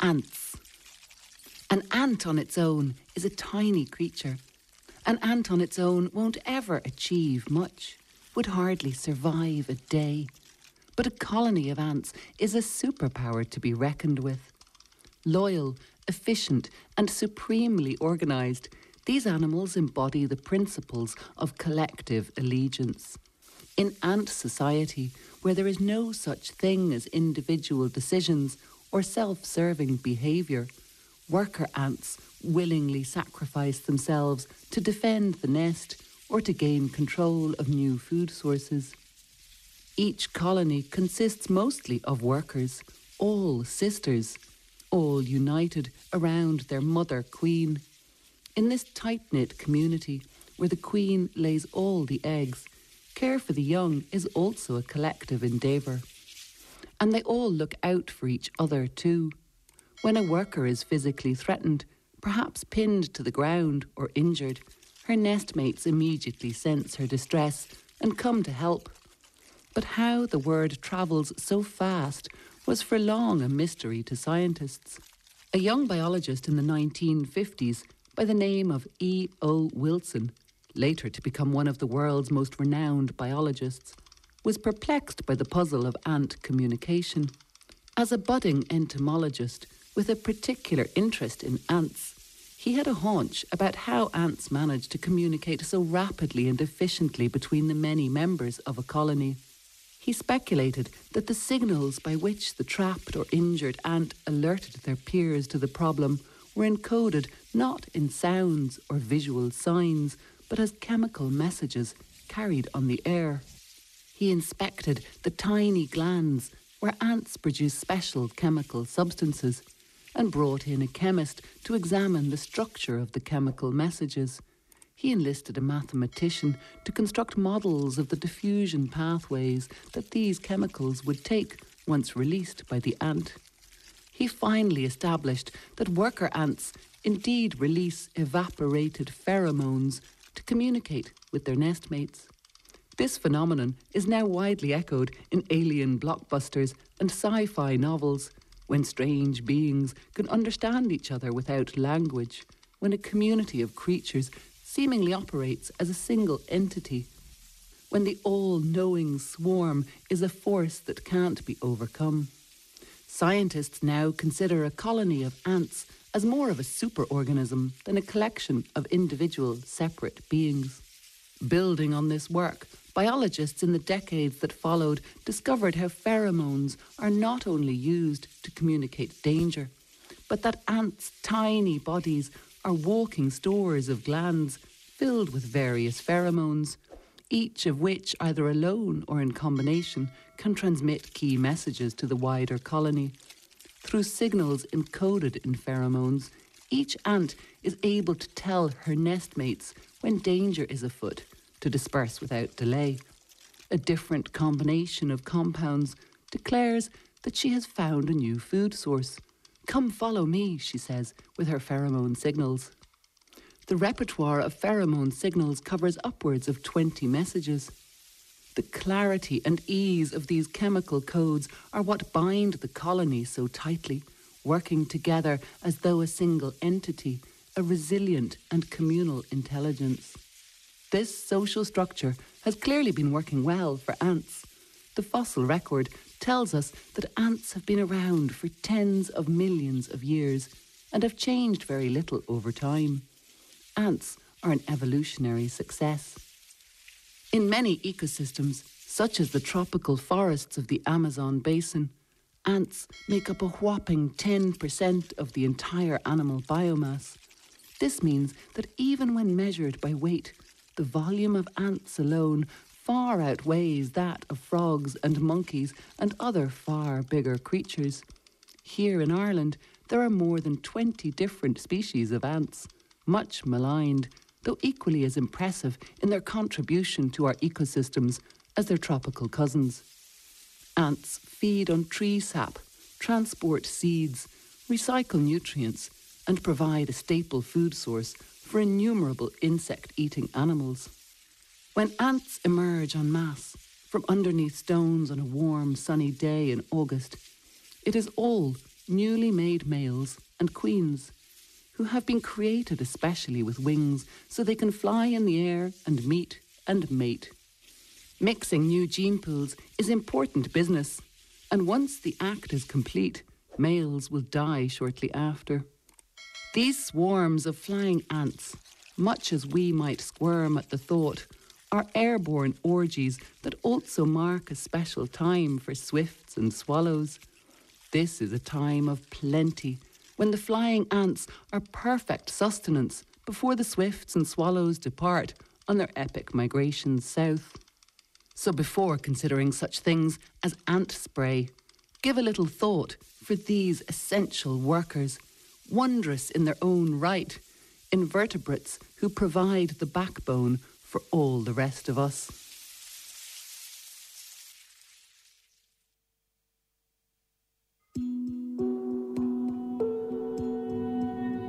Ants. An ant on its own is a tiny creature. An ant on its own won't ever achieve much, would hardly survive a day. But a colony of ants is a superpower to be reckoned with. Loyal, efficient, and supremely organised, these animals embody the principles of collective allegiance. In ant society, where there is no such thing as individual decisions or self-serving behaviour, worker ants willingly sacrifice themselves to defend the nest or to gain control of new food sources. Each colony consists mostly of workers, all sisters, all united around their mother queen. In this tight-knit community, where the queen lays all the eggs, care for the young is also a collective endeavour. And they all look out for each other too. When a worker is physically threatened, perhaps pinned to the ground or injured, her nestmates immediately sense her distress and come to help. But how the word travels so fast was for long a mystery to scientists. A young biologist in the 1950s by the name of E.O. Wilson, later to become one of the world's most renowned biologists, was perplexed by the puzzle of ant communication. As a budding entomologist with a particular interest in ants, he had a hunch about how ants manage to communicate so rapidly and efficiently between the many members of a colony. He speculated that the signals by which the trapped or injured ant alerted their peers to the problem were encoded not in sounds or visual signs, but as chemical messages carried on the air. He inspected the tiny glands where ants produce special chemical substances, and brought in a chemist to examine the structure of the chemical messages. He enlisted a mathematician to construct models of the diffusion pathways that these chemicals would take once released by the ant. He finally established that worker ants indeed release evaporated pheromones to communicate with their nestmates. This phenomenon is now widely echoed in alien blockbusters and sci-fi novels, when strange beings can understand each other without language, when a community of creatures seemingly operates as a single entity, when the all-knowing swarm is a force that can't be overcome. Scientists now consider a colony of ants as more of a superorganism than a collection of individual separate beings. Building on this work, biologists in the decades that followed discovered how pheromones are not only used to communicate danger, but that ants' tiny bodies are walking stores of glands filled with various pheromones, each of which, either alone or in combination, can transmit key messages to the wider colony. Through signals encoded in pheromones, each ant is able to tell her nestmates when danger is afoot, to disperse without delay. A different combination of compounds declares that she has found a new food source. "Come follow me," she says, with her pheromone signals. The repertoire of pheromone signals covers upwards of 20 messages. The clarity and ease of these chemical codes are what bind the colony so tightly, working together as though a single entity, a resilient and communal intelligence. This social structure has clearly been working well for ants. The fossil record tells us that ants have been around for tens of millions of years and have changed very little over time. Ants are an evolutionary success. In many ecosystems, such as the tropical forests of the Amazon basin, ants make up a whopping 10% of the entire animal biomass. This means that even when measured by weight, the volume of ants alone far outweighs that of frogs and monkeys and other far bigger creatures. Here in Ireland, there are more than 20 different species of ants, much maligned, though equally as impressive in their contribution to our ecosystems as their tropical cousins. Ants feed on tree sap, transport seeds, recycle nutrients, and provide a staple food source for innumerable insect-eating animals. When ants emerge en masse from underneath stones on a warm, sunny day in August, it is all newly made males and queens, who have been created especially with wings so they can fly in the air and meet and mate. Mixing new gene pools is important business, and once the act is complete, males will die shortly after. These swarms of flying ants, much as we might squirm at the thought, are airborne orgies that also mark a special time for swifts and swallows. This is a time of plenty, when the flying ants are perfect sustenance before the swifts and swallows depart on their epic migrations south. So before considering such things as ant spray, give a little thought for these essential workers, wondrous in their own right, invertebrates who provide the backbone for all the rest of us.